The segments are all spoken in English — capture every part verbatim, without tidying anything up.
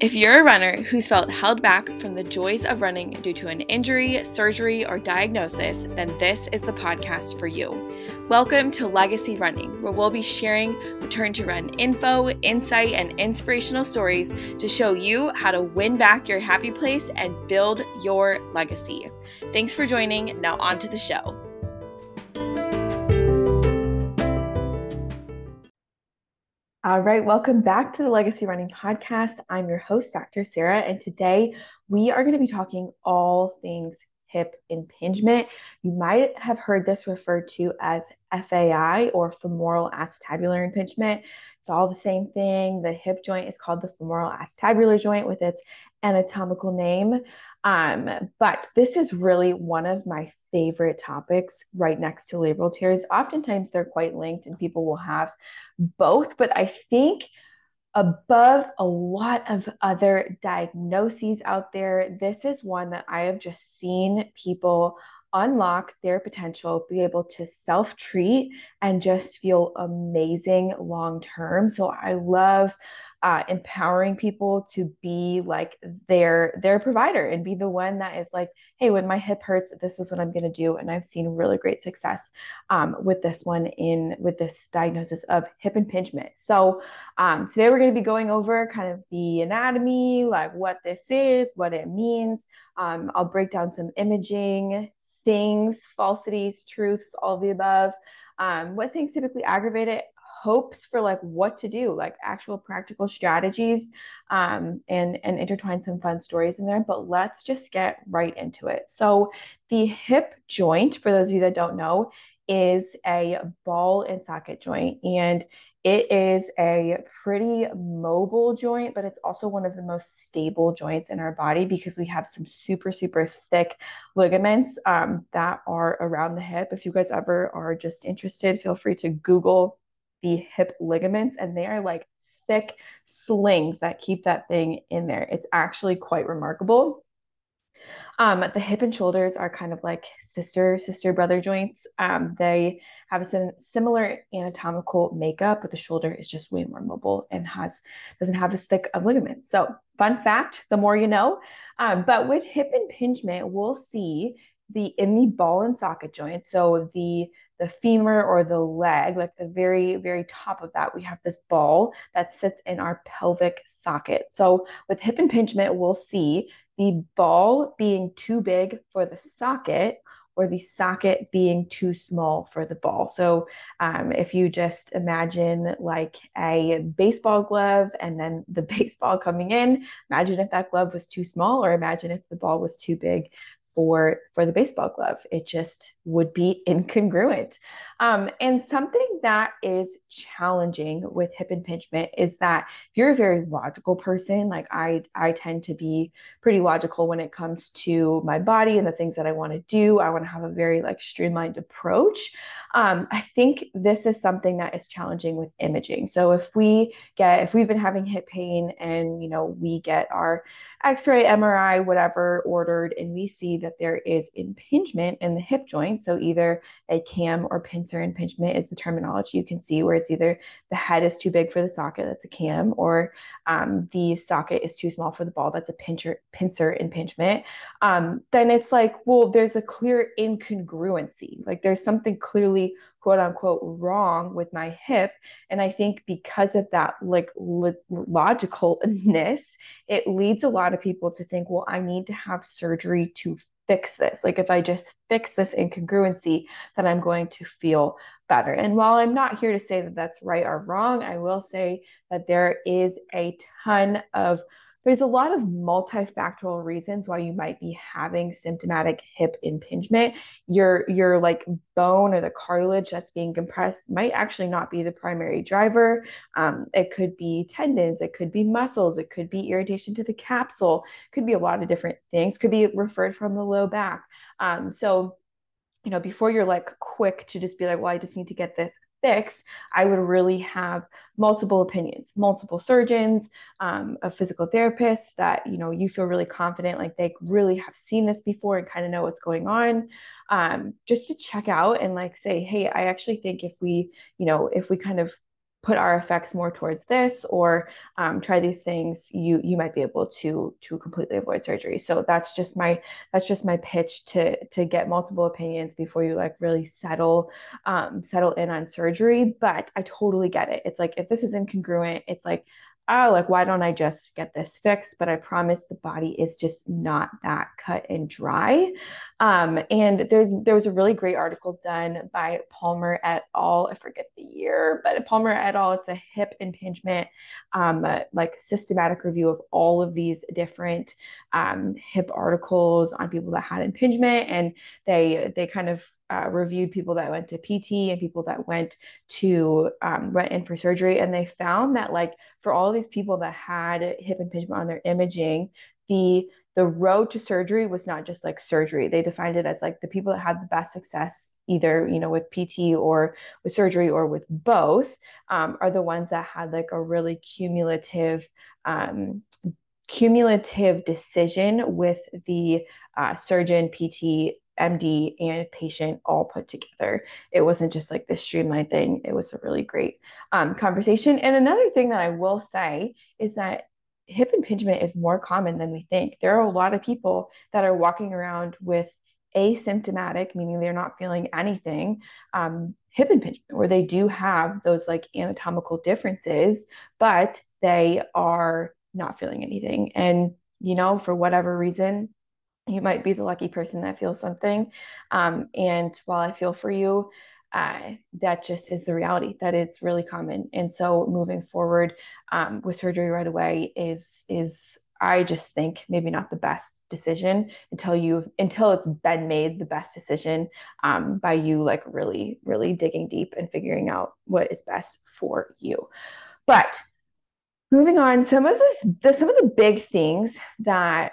If you're a runner who's felt held back from the joys of running due to an injury, surgery, or diagnosis, then this is the podcast for you. Welcome to Legacy Running, where we'll be sharing Return to Run info, insight, and inspirational stories to show you how to win back your happy place and build your legacy. Thanks for joining. Now on to the show. All right, welcome back to the Legacy Running Podcast. I'm your host, Doctor Sarah, and today we are going to be talking all things hip impingement. You might have heard this referred to as F A I or femoral acetabular impingement. It's all the same thing. The hip joint is called the femoral acetabular joint with its anatomical name. Um, but this is really one of my favorite topics right next to labral tears. Oftentimes they're quite linked and people will have both, but I think above a lot of other diagnoses out there, this is one that I have just seen people unlock their potential, be able to self-treat, and just feel amazing long-term. So I love uh, empowering people to be like their, their provider and be the one that is like, hey, when my hip hurts, this is what I'm going to do. And I've seen really great success um, with this one in, with this diagnosis of hip impingement. So um, today we're going to be going over kind of the anatomy, like what this is, what it means. Um, I'll break down some imaging things, falsities, truths, all the above, um, what things typically aggravate it, hopes for like what to do, like actual practical strategies, um, and, and intertwine some fun stories in there, but let's just get right into it. So the hip joint, for those of you that don't know, is a ball and socket joint, and it is a pretty mobile joint, but it's also one of the most stable joints in our body because we have some super, super thick ligaments um, that are around the hip. If you guys ever are just interested, feel free to Google the hip ligaments, and they are like thick slings that keep that thing in there. It's actually quite remarkable. Um, the hip and shoulders are kind of like sister, sister, brother joints. Um, they have a similar anatomical makeup, but the shoulder is just way more mobile and has, doesn't have as thick of ligaments. So fun fact, the more you know, um, but with hip impingement, we'll see the, in the ball and socket joint. So the, the femur or the leg, like the very, very top of that, we have this ball that sits in our pelvic socket. So with hip impingement, we'll see the ball being too big for the socket or the socket being too small for the ball. So um, if you just imagine like a baseball glove and then the baseball coming in, imagine if that glove was too small, or imagine if the ball was too big for, for the baseball glove. It just would be incongruent. Um, and something that is challenging with hip impingement is that if you're a very logical person, like I, I tend to be pretty logical when it comes to my body and the things that I want to do. I want to have a very like streamlined approach. Um, I think this is something that is challenging with imaging. So if we get, if we've been having hip pain and, you know, we get our X-ray, M R I, whatever ordered, and we see that there is impingement in the hip joint. So either a cam or pincer impingement is the terminology you can see, where it's either the head is too big for the socket, that's a cam, or um, the socket is too small for the ball, that's a pincer, pincer impingement. Um, then it's like, well, there's a clear incongruency. Like there's something clearly quote unquote wrong with my hip. And I think because of that, like lo- logicalness, it leads a lot of people to think, well, I need to have surgery to fix this. Like if I just fix this incongruency, then I'm going to feel better. And while I'm not here to say that that's right or wrong, I will say that there is a ton of There's a lot of multifactorial reasons why you might be having symptomatic hip impingement. Your, your like bone or the cartilage that's being compressed might actually not be the primary driver. Um, it could be tendons. It could be muscles. It could be irritation to the capsule. It could be a lot of different things. Could be referred from the low back. Um, so, you know, before you're like quick to just be like, well, I just need to get this fixed, I would really have multiple opinions, multiple surgeons, um, a physical therapist that, you know, you feel really confident, like they really have seen this before and kind of know what's going on, um, just to check out and like say, hey, I actually think if we, you know, if we kind of put our effects more towards this, or um, try these things, you you might be able to to completely avoid surgery. So that's just my that's just my pitch to to get multiple opinions before you like really settle um, settle in on surgery. But I totally get it. It's like, if this is incongruent, it's like, oh, like, why don't I just get this fixed? But I promise the body is just not that cut and dry. Um, and there's, there was a really great article done by Palmer et al. I forget the year, but Palmer et al, it's a hip impingement, um, uh, like systematic review of all of these different, um, hip articles on people that had impingement. And they, they kind of, Uh, reviewed people that went to P T and people that went to um, went in for surgery, and they found that, like, for all these people that had hip impingement on their imaging, the the road to surgery was not just like surgery. They defined it as like the people that had the best success, either, you know, with P T or with surgery or with both, um, are the ones that had like a really cumulative um, cumulative decision with the uh, surgeon, P T, M D, and patient all put together. It wasn't just like this streamlined thing. It was a really great um, conversation. And another thing that I will say is that hip impingement is more common than we think. There are a lot of people that are walking around with asymptomatic, meaning they're not feeling anything, um, hip impingement, where they do have those like anatomical differences, but they are not feeling anything. And, you know, for whatever reason, you might be the lucky person that feels something. Um, and while I feel for you, uh, that just is the reality, that it's really common. And so moving forward um, with surgery right away is, is I just think maybe not the best decision until you've, until it's been made the best decision um, by you, like really, really digging deep and figuring out what is best for you. But moving on, some of the, the some of the big things that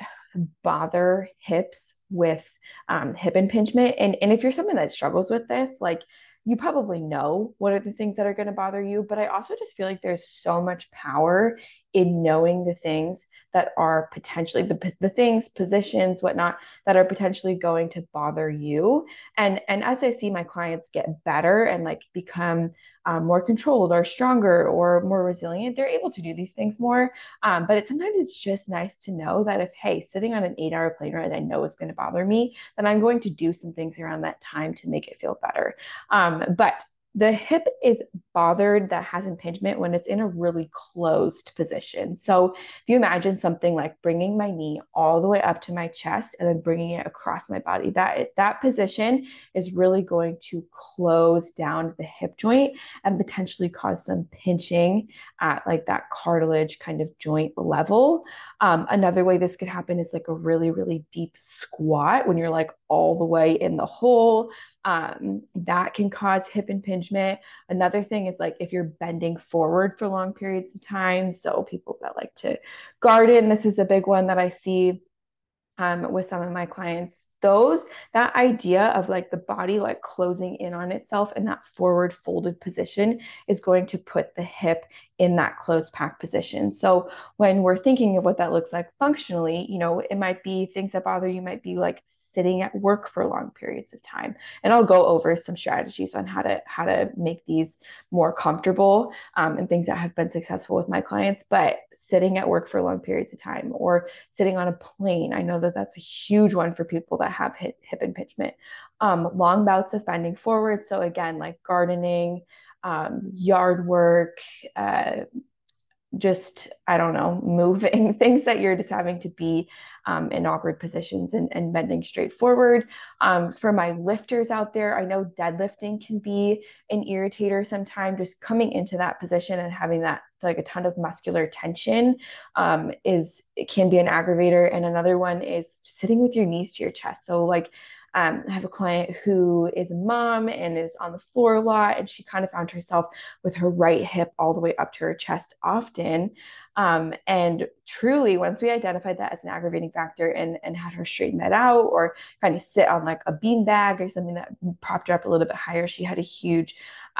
bother hips with um, hip impingement. And, and if you're someone that struggles with this, like, you probably know what are the things that are going to bother you, but I also just feel like there's so much power in knowing the things that are potentially the, the things, positions, whatnot, that are potentially going to bother you. And, and as I see my clients get better and like become um, more controlled or stronger or more resilient, they're able to do these things more. Um, but it, sometimes it's just nice to know that if, hey, sitting on an eight hour plane ride, I know is going to bother me, then I'm going to do some things around that time to make it feel better. Um, But the hip is bothered that has impingement when it's in a really closed position. So if you imagine something like bringing my knee all the way up to my chest and then bringing it across my body, that, that position is really going to close down the hip joint and potentially cause some pinching at like that cartilage kind of joint level. Um, another way this could happen is like a really, really deep squat when you're like all the way in the hole. Um, that can cause hip impingement. Another thing is like if you're bending forward for long periods of time. So people that like to garden, this is a big one that I see um, with some of my clients. Those, that idea of like the body like closing in on itself and that forward folded position is going to put the hip in that closed pack position. So when we're thinking of what that looks like functionally, you know, it might be things that bother you might be like sitting at work for long periods of time. And I'll go over some strategies on how to how to make these more comfortable um, and things that have been successful with my clients. But sitting at work for long periods of time or sitting on a plane, I know that that's a huge one for people that have hip, hip impingement. Um, long bouts of bending forward. So again, like gardening, um, yard work, uh, just, I don't know, moving, things that you're just having to be um, in awkward positions and, and bending straight forward. Um, for my lifters out there, I know deadlifting can be an irritator sometimes. Just coming into that position and having that like a ton of muscular tension um, is, it can be an aggravator. And another one is sitting with your knees to your chest. So like, Um, I have a client who is a mom and is on the floor a lot, and she kind of found herself with her right hip all the way up to her chest often. Um, and truly, once we identified that as an aggravating factor and, and had her straighten that out or kind of sit on like a beanbag or something that propped her up a little bit higher, she had a huge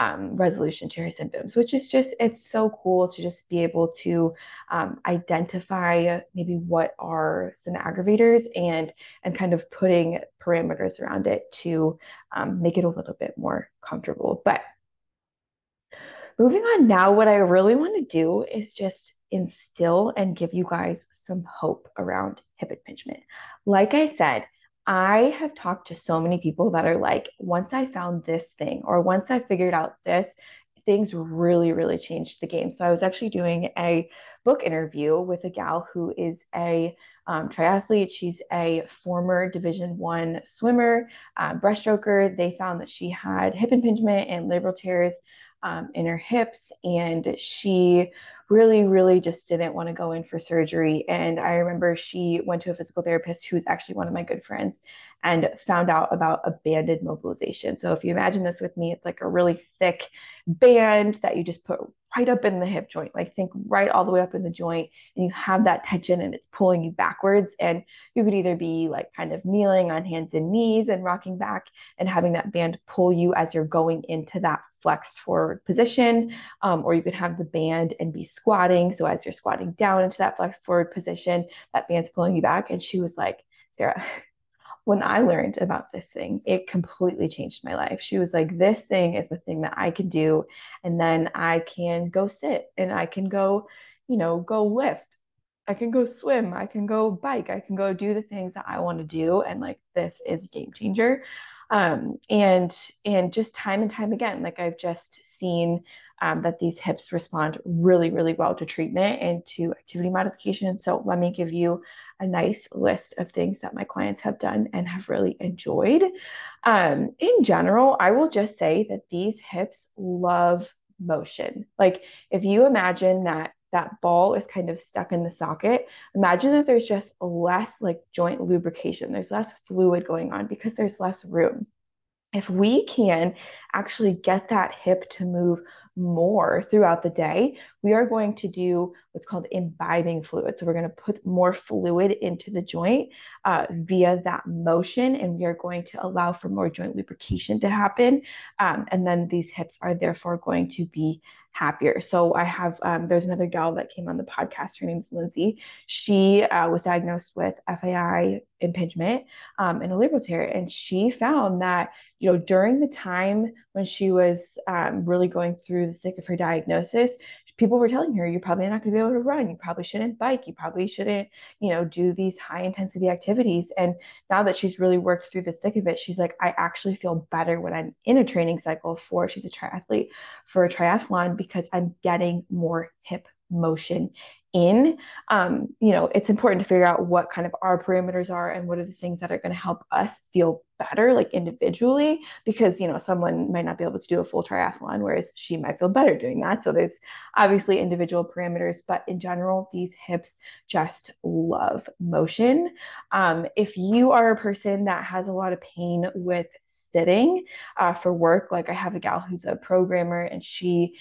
um, resolution to her symptoms, which is just, it's so cool to just be able to um, identify maybe what are some aggravators and, and kind of putting parameters around it to um, make it a little bit more comfortable. But Moving on now, what I really want to do is just instill and give you guys some hope around hip impingement. Like I said, I have talked to so many people that are like, once I found this thing, or once I figured out this, things really, really changed the game. So I was actually doing a book interview with a gal who is a um, triathlete. She's a former Division One swimmer, um, breaststroker. They found that she had hip impingement and labral tears um, in her hips, and she really, really just didn't want to go in for surgery. And I remember she went to a physical therapist who's actually one of my good friends and found out about a banded mobilization. So if you imagine this with me, it's like a really thick band that you just put right up in the hip joint, like think right all the way up in the joint, and you have that tension and it's pulling you backwards. And you could either be like kind of kneeling on hands and knees and rocking back and having that band pull you as you're going into that flexed forward position. Um, or you could have the band and be squatting. So as you're squatting down into that flexed forward position, that band's pulling you back. And she was like, Sarah, when I learned about this thing, it completely changed my life. She was like, this thing is the thing that I can do. And then I can go sit and I can go, you know, go lift. I can go swim. I can go bike. I can go do the things that I want to do. And like, this is a game changer. Um, and, and just time and time again, like I've just seen um, that these hips respond really, really well to treatment and to activity modification. So let me give you a nice list of things that my clients have done and have really enjoyed. Um, in general, I will just say that these hips love motion. Like if you imagine that that ball is kind of stuck in the socket, imagine that there's just less like joint lubrication. There's less fluid going on because there's less room. If we can actually get that hip to move more throughout the day, we are going to do what's called imbibing fluid. So we're going to put more fluid into the joint uh, via that motion, and we are going to allow for more joint lubrication to happen. Um, and then these hips are therefore going to be happier. So I have, um, there's another gal that came on the podcast. Her name's Lindsay. She uh, was diagnosed with F A I impingement um, and a labral tear. And she found that, you know, during the time when she was um, really going through the thick of her diagnosis, people were telling her, you're probably not going to be able to run. You probably shouldn't bike. You probably shouldn't, you know, do these high intensity activities. And now that she's really worked through the thick of it, she's like, I actually feel better when I'm in a training cycle for, she's a triathlete, for a triathlon, because I'm getting more hip motion in. Um, you know, it's important to figure out what kind of our parameters are and what are the things that are going to help us feel better, like individually, because, you know, someone might not be able to do a full triathlon, whereas she might feel better doing that. So there's obviously individual parameters, but in general, these hips just love motion. Um, if you are a person that has a lot of pain with sitting uh, for work, like I have a gal who's a programmer, and she,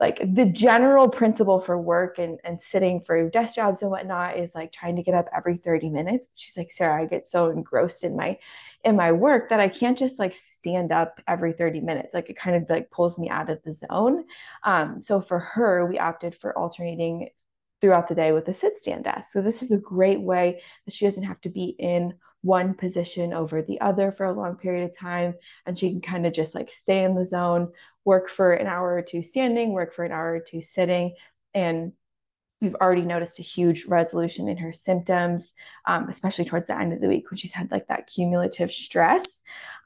like the general principle for work and, and sitting for desk jobs and whatnot is like trying to get up every thirty minutes. She's like, Sarah, I get so engrossed in my, in my work that I can't just like stand up every thirty minutes. Like it kind of like pulls me out of the zone. Um, so for her, we opted for alternating throughout the day with a sit stand desk. So this is a great way that she doesn't have to be in one position over the other for a long period of time. And she can kind of just like stay in the zone, work for an hour or two standing, work for an hour or two sitting. And we've already noticed a huge resolution in her symptoms, um, especially towards the end of the week when she's had like that cumulative stress.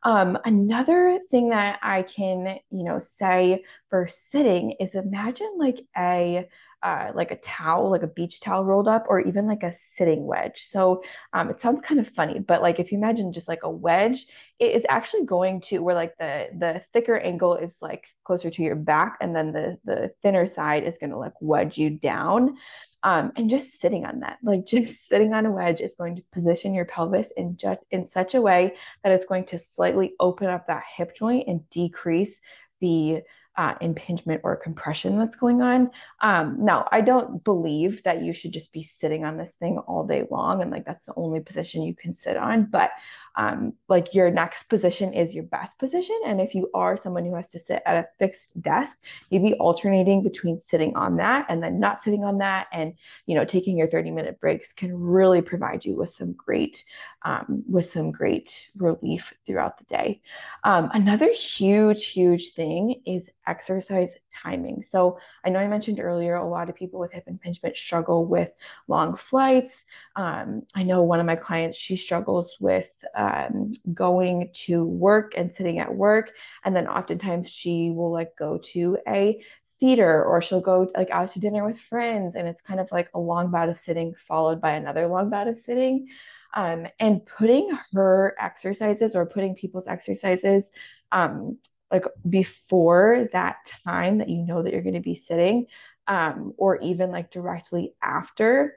Um, another thing that I can, you know, say for sitting is imagine like a, Uh, like a towel, like a beach towel rolled up, or even like a sitting wedge. So um, it sounds kind of funny, but like if you imagine just like a wedge, it is actually going to where like the the thicker angle is like closer to your back, and then the the thinner side is going to like wedge you down. Um, and just sitting on that, like just sitting on a wedge is going to position your pelvis in just in such a way that it's going to slightly open up that hip joint and decrease the Uh, impingement or compression that's going on. Um, now, I don't believe that you should just be sitting on this thing all day long and like that's the only position you can sit on, but um, like your next position is your best position. And if you are someone who has to sit at a fixed desk, maybe alternating between sitting on that and then not sitting on that, and, you know, taking your thirty minute breaks can really provide you with some great, um, with some great relief throughout the day. Um, another huge, huge thing is exercise timing. So I know I mentioned earlier, a lot of people with hip impingement struggle with long flights. Um, I know one of my clients, she struggles with um, going to work and sitting at work. And then oftentimes she will like go to a theater, or she'll go like out to dinner with friends. And it's kind of like a long bout of sitting followed by another long bout of sitting. Um, and putting her exercises or putting people's exercises um, like before that time that you know that you're going to be sitting, um, or even like directly after,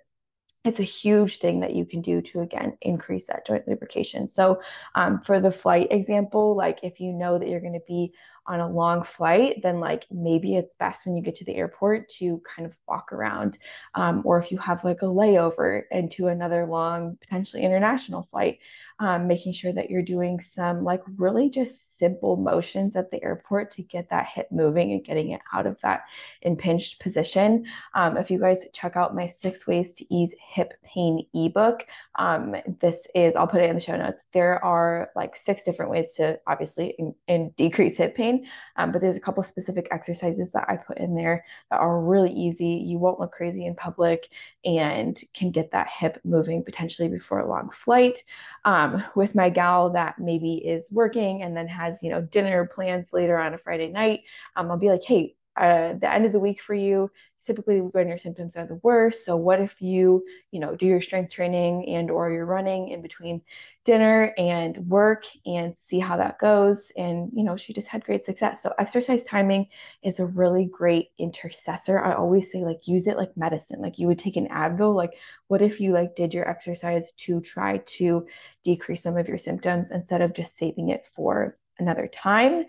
it's a huge thing that you can do to, again, increase that joint lubrication. So um, for the flight example, like if you know that you're going to be on a long flight, then like maybe it's best when you get to the airport to kind of walk around, um, or if you have like a layover into another long, potentially international flight, um, making sure that you're doing some like really just simple motions at the airport to get that hip moving and getting it out of that impinged position. Um, if you guys check out my six ways to ease hip pain ebook, um, this is, I'll put it in the show notes. There are like six different ways to obviously in, in decrease hip pain. Um, but there's a couple specific exercises that I put in there that are really easy. You won't look crazy in public and can get that hip moving potentially before a long flight. Um, with my gal that maybe is working and then has, you know, dinner plans later on a Friday night, um, I'll be like, hey, uh, the end of the week for you, typically when your symptoms are the worst. So what if you, you know, do your strength training and, or you're running in between dinner and work, and see how that goes. And, you know, she just had great success. So exercise timing is a really great intercessor. I always say, like, use it like medicine. Like you would take an Advil. Like what if you like did your exercise to try to decrease some of your symptoms instead of just saving it for another time?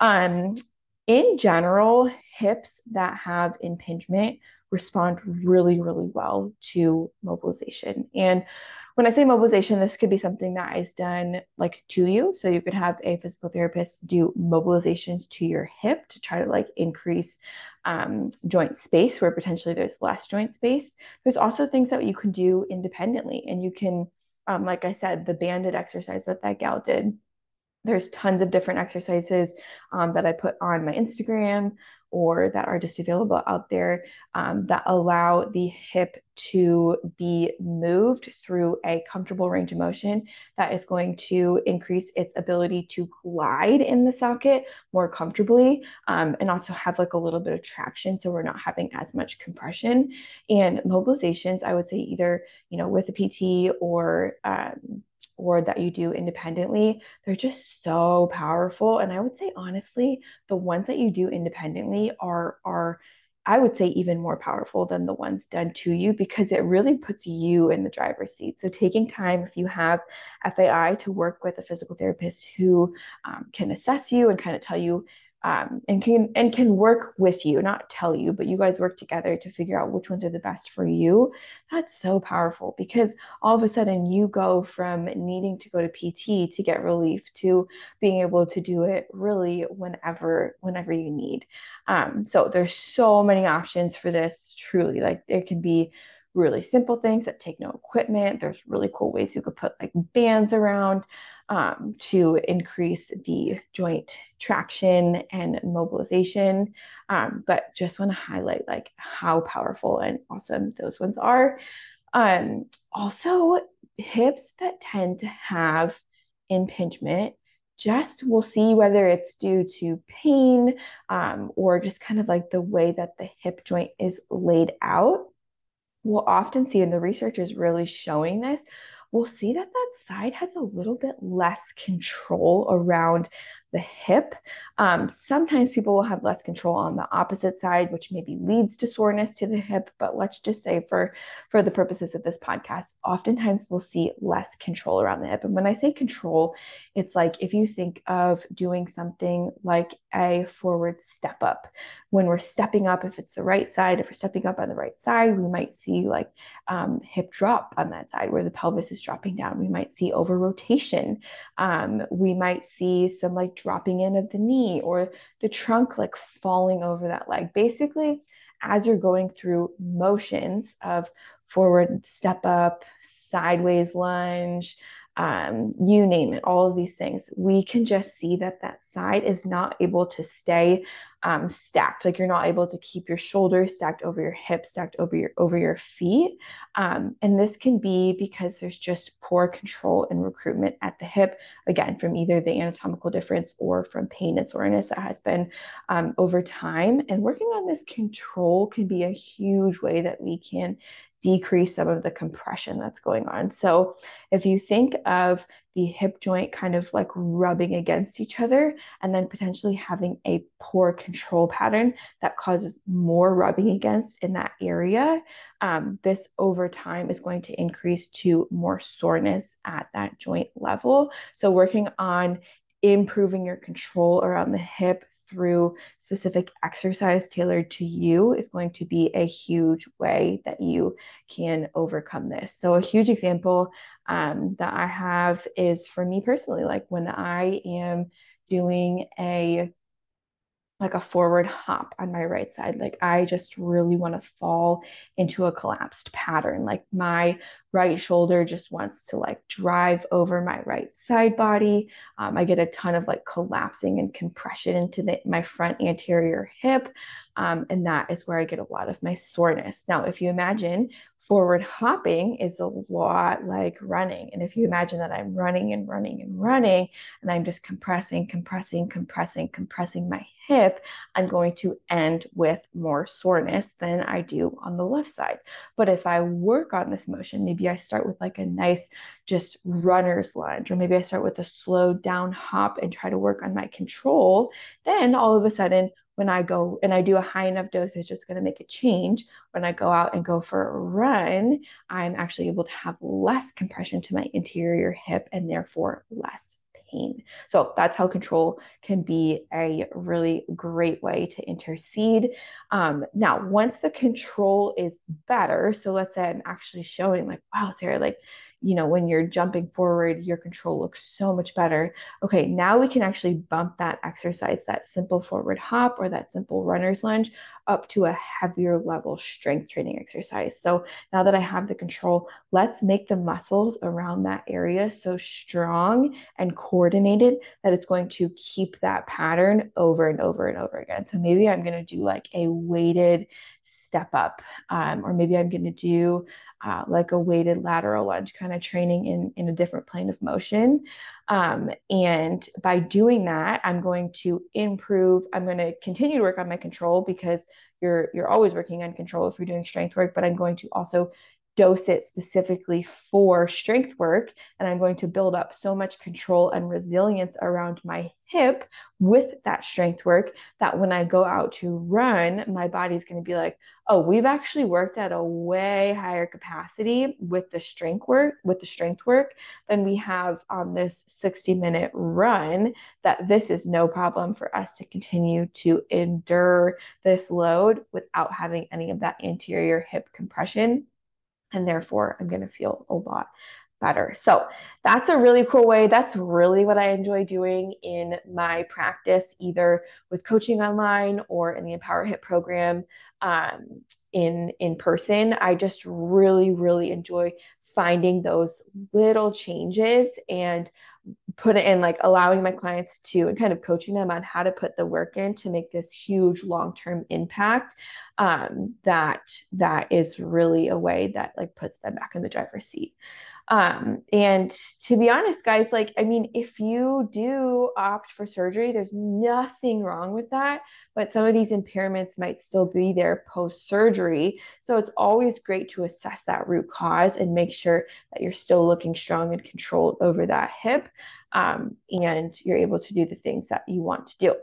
Um, In general, hips that have impingement respond really, really well to mobilization. And when I say mobilization, this could be something that is done like to you. So you could have a physical therapist do mobilizations to your hip to try to like increase um, joint space where potentially there's less joint space. There's also things that you can do independently. And you can, um, like I said, the banded exercise that that gal did. There's tons of different exercises um, that I put on my Instagram or that are just available out there um, that allow the hip to be moved through a comfortable range of motion that is going to increase its ability to glide in the socket more comfortably, um, and also have like a little bit of traction. So we're not having as much compression. And mobilizations, I would say either, you know, with a P T or, um, or that you do independently, they're just so powerful. And I would say, honestly, the ones that you do independently are, are, I would say, even more powerful than the ones done to you, because it really puts you in the driver's seat. So taking time, if you have F A I, to work with a physical therapist who um, can assess you and kind of tell you um, and can, and can work with you, not tell you, but you guys work together to figure out which ones are the best for you. That's so powerful, because all of a sudden you go from needing to go to P T to get relief to being able to do it really whenever, whenever you need. Um, so there's so many options for this, truly. Like it can be really simple things that take no equipment. There's really cool ways you could put like bands around um, to increase the joint traction and mobilization. Um, but just want to highlight like how powerful and awesome those ones are. Um, also, hips that tend to have impingement just, we'll see whether it's due to pain um, or just kind of like the way that the hip joint is laid out. We'll often see, and the research is really showing this, we'll see that that side has a little bit less control around the hip. Um, sometimes people will have less control on the opposite side, which maybe leads to soreness to the hip. But let's just say for, for the purposes of this podcast, oftentimes we'll see less control around the hip. And when I say control, it's like if you think of doing something like a forward step up, when we're stepping up, if it's the right side, if we're stepping up on the right side, we might see like um, hip drop on that side where the pelvis is dropping down. We might see over rotation. Um, we might see some like dropping in of the knee or the trunk like falling over that leg. Basically, as you're going through motions of forward step up, sideways lunge, um, you name it, all of these things, we can just see that that side is not able to stay um, stacked. Like you're not able to keep your shoulders stacked over your hips, stacked over your, over your feet. Um, and this can be because there's just poor control and recruitment at the hip, again, from either the anatomical difference or from pain and soreness that has been um, over time. And working on this control can be a huge way that we can decrease some of the compression that's going on. So if you think of the hip joint kind of like rubbing against each other and then potentially having a poor control pattern that causes more rubbing against in that area, um, this over time is going to increase to more soreness at that joint level. So working on improving your control around the hip through specific exercise tailored to you is going to be a huge way that you can overcome this. So a huge example um, that I have is for me personally, like when I am doing a like a forward hop on my right side, like I just really want to fall into a collapsed pattern. Like my right shoulder just wants to like drive over my right side body. Um, I get a ton of like collapsing and compression into the, my front anterior hip. Um, and that is where I get a lot of my soreness. Now, if you imagine forward hopping is a lot like running. And if you imagine that I'm running and running and running, and I'm just compressing, compressing, compressing, compressing my hip, I'm going to end with more soreness than I do on the left side. But if I work on this motion, maybe I start with like a nice just runner's lunge, or maybe I start with a slow down hop and try to work on my control, then all of a sudden, when I go and I do a high enough dosage, it's going to make a change. When I go out and go for a run, I'm actually able to have less compression to my anterior hip and therefore less pain. So that's how control can be a really great way to intercede. Um, now, once the control is better, so let's say I'm actually showing like, wow, Sarah, like, you know, when you're jumping forward, your control looks so much better. Okay, now we can actually bump that exercise, that simple forward hop or that simple runner's lunge up to a heavier level strength training exercise. So now that I have the control, let's make the muscles around that area so strong and coordinated that it's going to keep that pattern over and over and over again. So maybe I'm going to do like a weighted step up, um, or maybe I'm going to do uh, like a weighted lateral lunge, kind of training in, in a different plane of motion. Um, and by doing that, I'm going to improve, I'm going to continue to work on my control because you're, you're always working on control if you're doing strength work, but I'm going to also dose it specifically for strength work. And I'm going to build up so much control and resilience around my hip with that strength work that when I go out to run, my body's going to be like, oh, we've actually worked at a way higher capacity with the strength work, with the strength work than we have on this sixty minute run, that this is no problem for us to continue to endure this load without having any of that anterior hip compression. And therefore, I'm going to feel a lot better. So that's a really cool way. That's really what I enjoy doing in my practice, either with coaching online or in the EmpowHER Hip Program um, in, in person. I just really, really enjoy finding those little changes and put it in, like allowing my clients to, and kind of coaching them on how to put the work in to make this huge long-term impact. Um, that, that is really a way that like puts them back in the driver's seat. Um, and to be honest, guys, like, I mean, if you do opt for surgery, there's nothing wrong with that, but some of these impairments might still be there post-surgery. So it's always great to assess that root cause and make sure that you're still looking strong and controlled over that hip, um, and you're able to do the things that you want to do.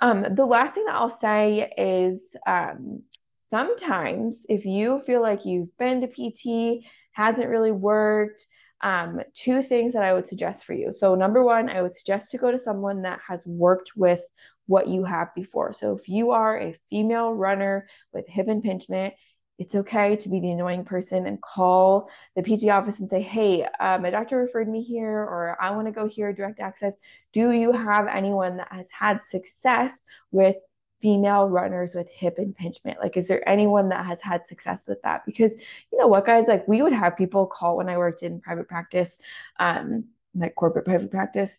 Um, the last thing that I'll say is, um, sometimes if you feel like you've been to P T, hasn't really worked, um, two things that I would suggest for you. So number one, I would suggest to go to someone that has worked with what you have before. So if you are a female runner with hip impingement, it's okay to be the annoying person and call the P T office and say, hey, uh, my doctor referred me here, or I want to go here, direct access. Do you have anyone that has had success with female runners with hip impingement? Like, is there anyone that has had success with that? Because you know what, guys, like we would have people call when I worked in private practice, um, like corporate private practice,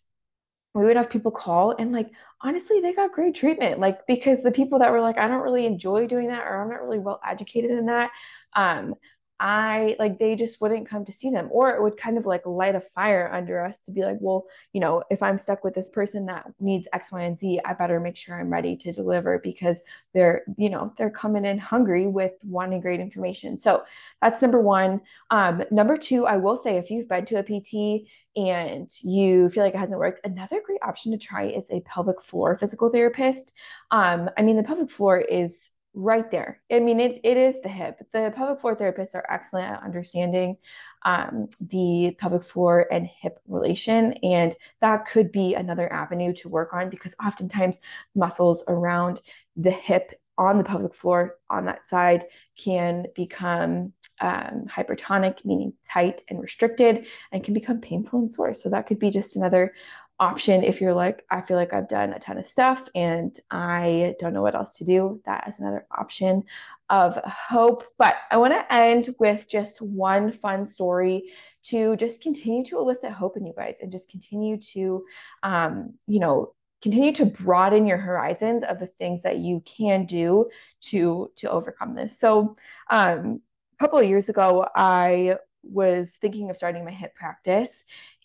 we would have people call and like, honestly, they got great treatment. Like, because the people that were like, I don't really enjoy doing that, or I'm not really well educated in that. Um, I like, they just wouldn't come to see them, or it would kind of like light a fire under us to be like, well, you know, if I'm stuck with this person that needs X, Y, and Z, I better make sure I'm ready to deliver, because they're, you know, they're coming in hungry with wanting great information. So that's number one. Um, number two, I will say, if you've been to a P T and you feel like it hasn't worked, another great option to try is a pelvic floor physical therapist. Um, I mean, the pelvic floor is right there. I mean, it, it is the hip. The pelvic floor therapists are excellent at understanding um, the pelvic floor and hip relation. And that could be another avenue to work on, because oftentimes muscles around the hip on the pelvic floor on that side can become um, hypertonic, meaning tight and restricted, and can become painful and sore. So that could be just another option if you're like, I feel like I've done a ton of stuff and I don't know what else to do. That is another option of hope. But I want to end with just one fun story to just continue to elicit hope in you guys, and just continue to, um, you know, continue to broaden your horizons of the things that you can do to, to overcome this. So um, a couple of years ago, I was thinking of starting my hip practice,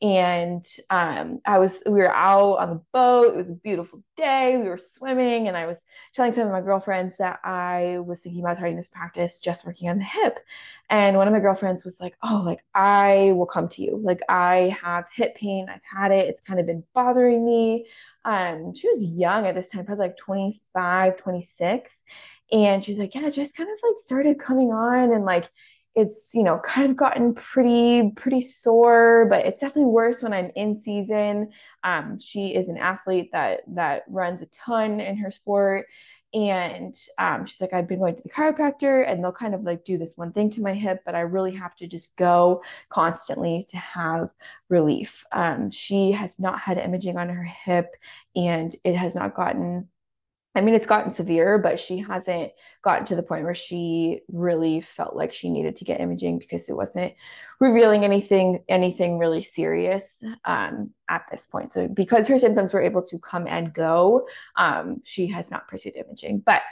and um, I was, we were out on the boat. It was a beautiful day. We were swimming, and I was telling some of my girlfriends that I was thinking about starting this practice, just working on the hip. And one of my girlfriends was like, oh, like I will come to you. Like, I have hip pain. I've had it. It's kind of been bothering me. Um, she was young at this time, probably like twenty-five, twenty-six. And she's like, yeah, I just kind of like started coming on, and like, it's, you know, kind of gotten pretty, pretty sore, but it's definitely worse when I'm in season. Um, she is an athlete that, that runs a ton in her sport. And um, she's like, I've been going to the chiropractor, and they'll kind of like do this one thing to my hip, but I really have to just go constantly to have relief. Um, she has not had imaging on her hip, and it has not gotten, I mean, it's gotten severe, but she hasn't gotten to the point where she really felt like she needed to get imaging, because it wasn't revealing anything, anything really serious um, at this point. So because her symptoms were able to come and go, um, she has not pursued imaging. But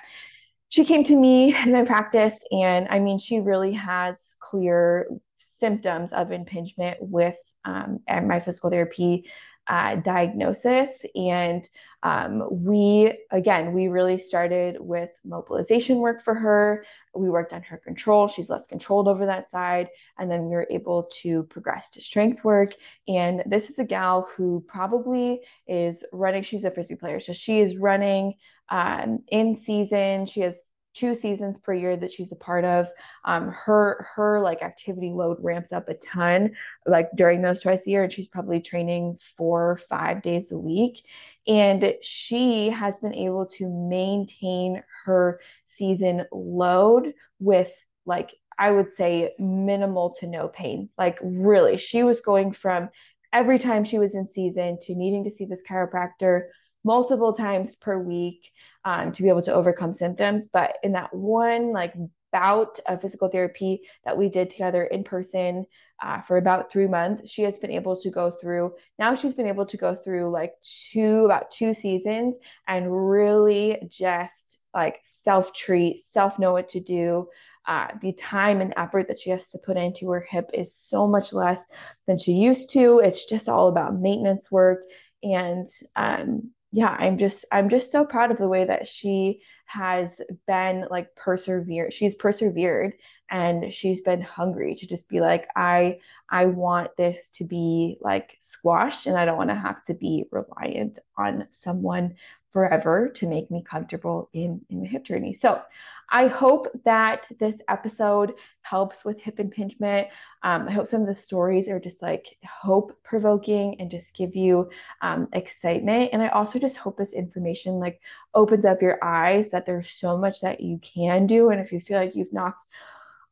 she came to me in my practice, and I mean, she really has clear symptoms of impingement with um, and my physical therapy Uh, diagnosis. And um, we, again, we really started with mobilization work for her. We worked on her control. She's less controlled over that side. And then we were able to progress to strength work. And this is a gal who probably is running. She's a Frisbee player. So she is running um, in season. She has two seasons per year that she's a part of. Um, her, her like activity load ramps up a ton, like during those twice a year, and she's probably training four or five days a week. And she has been able to maintain her season load with, like, I would say minimal to no pain. Like, really, she was going from every time she was in season to needing to see this chiropractor multiple times per week um, to be able to overcome symptoms. But in that one like bout of physical therapy that we did together in person uh, for about three months, she has been able to go through, now she's been able to go through like two, about two seasons, and really just like self-treat, self-know what to do, Uh, the time and effort that she has to put into her hip is so much less than she used to. It's just all about maintenance work. And um, yeah, I'm just, I'm just so proud of the way that she has been like persevered. She's persevered and she's been hungry to just be like, I, I want this to be like squashed, and I don't want to have to be reliant on someone forever to make me comfortable in, in the hip journey. So I hope that this episode helps with hip impingement. Um, I hope some of the stories are just like hope provoking and just give you um, excitement. And I also just hope this information like opens up your eyes that there's so much that you can do. And if you feel like you've knocked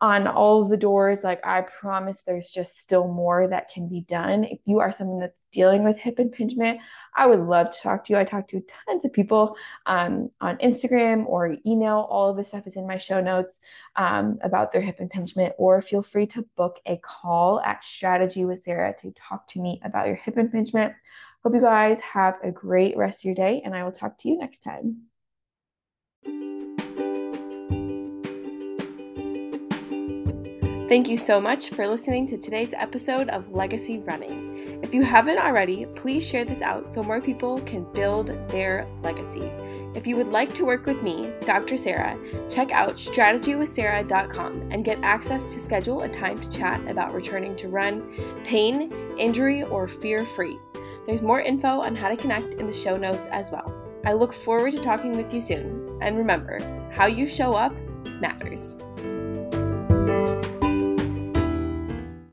on all of the doors, like I promise there's just still more that can be done. If you are someone that's dealing with hip impingement, I would love to talk to you. I talk to tons of people um, on Instagram or email. All of this stuff is in my show notes um, about their hip impingement, or feel free to book a call at Strategy with Sarah to talk to me about your hip impingement. Hope you guys have a great rest of your day, and I will talk to you next time. Thank you so much for listening to today's episode of Legacy Running. If you haven't already, please share this out so more people can build their legacy. If you would like to work with me, Doctor Sarah, check out strategy with sarah dot com and get access to schedule a time to chat about returning to run, pain, injury, or fear-free. There's more info on how to connect in the show notes as well. I look forward to talking with you soon. And remember, how you show up matters.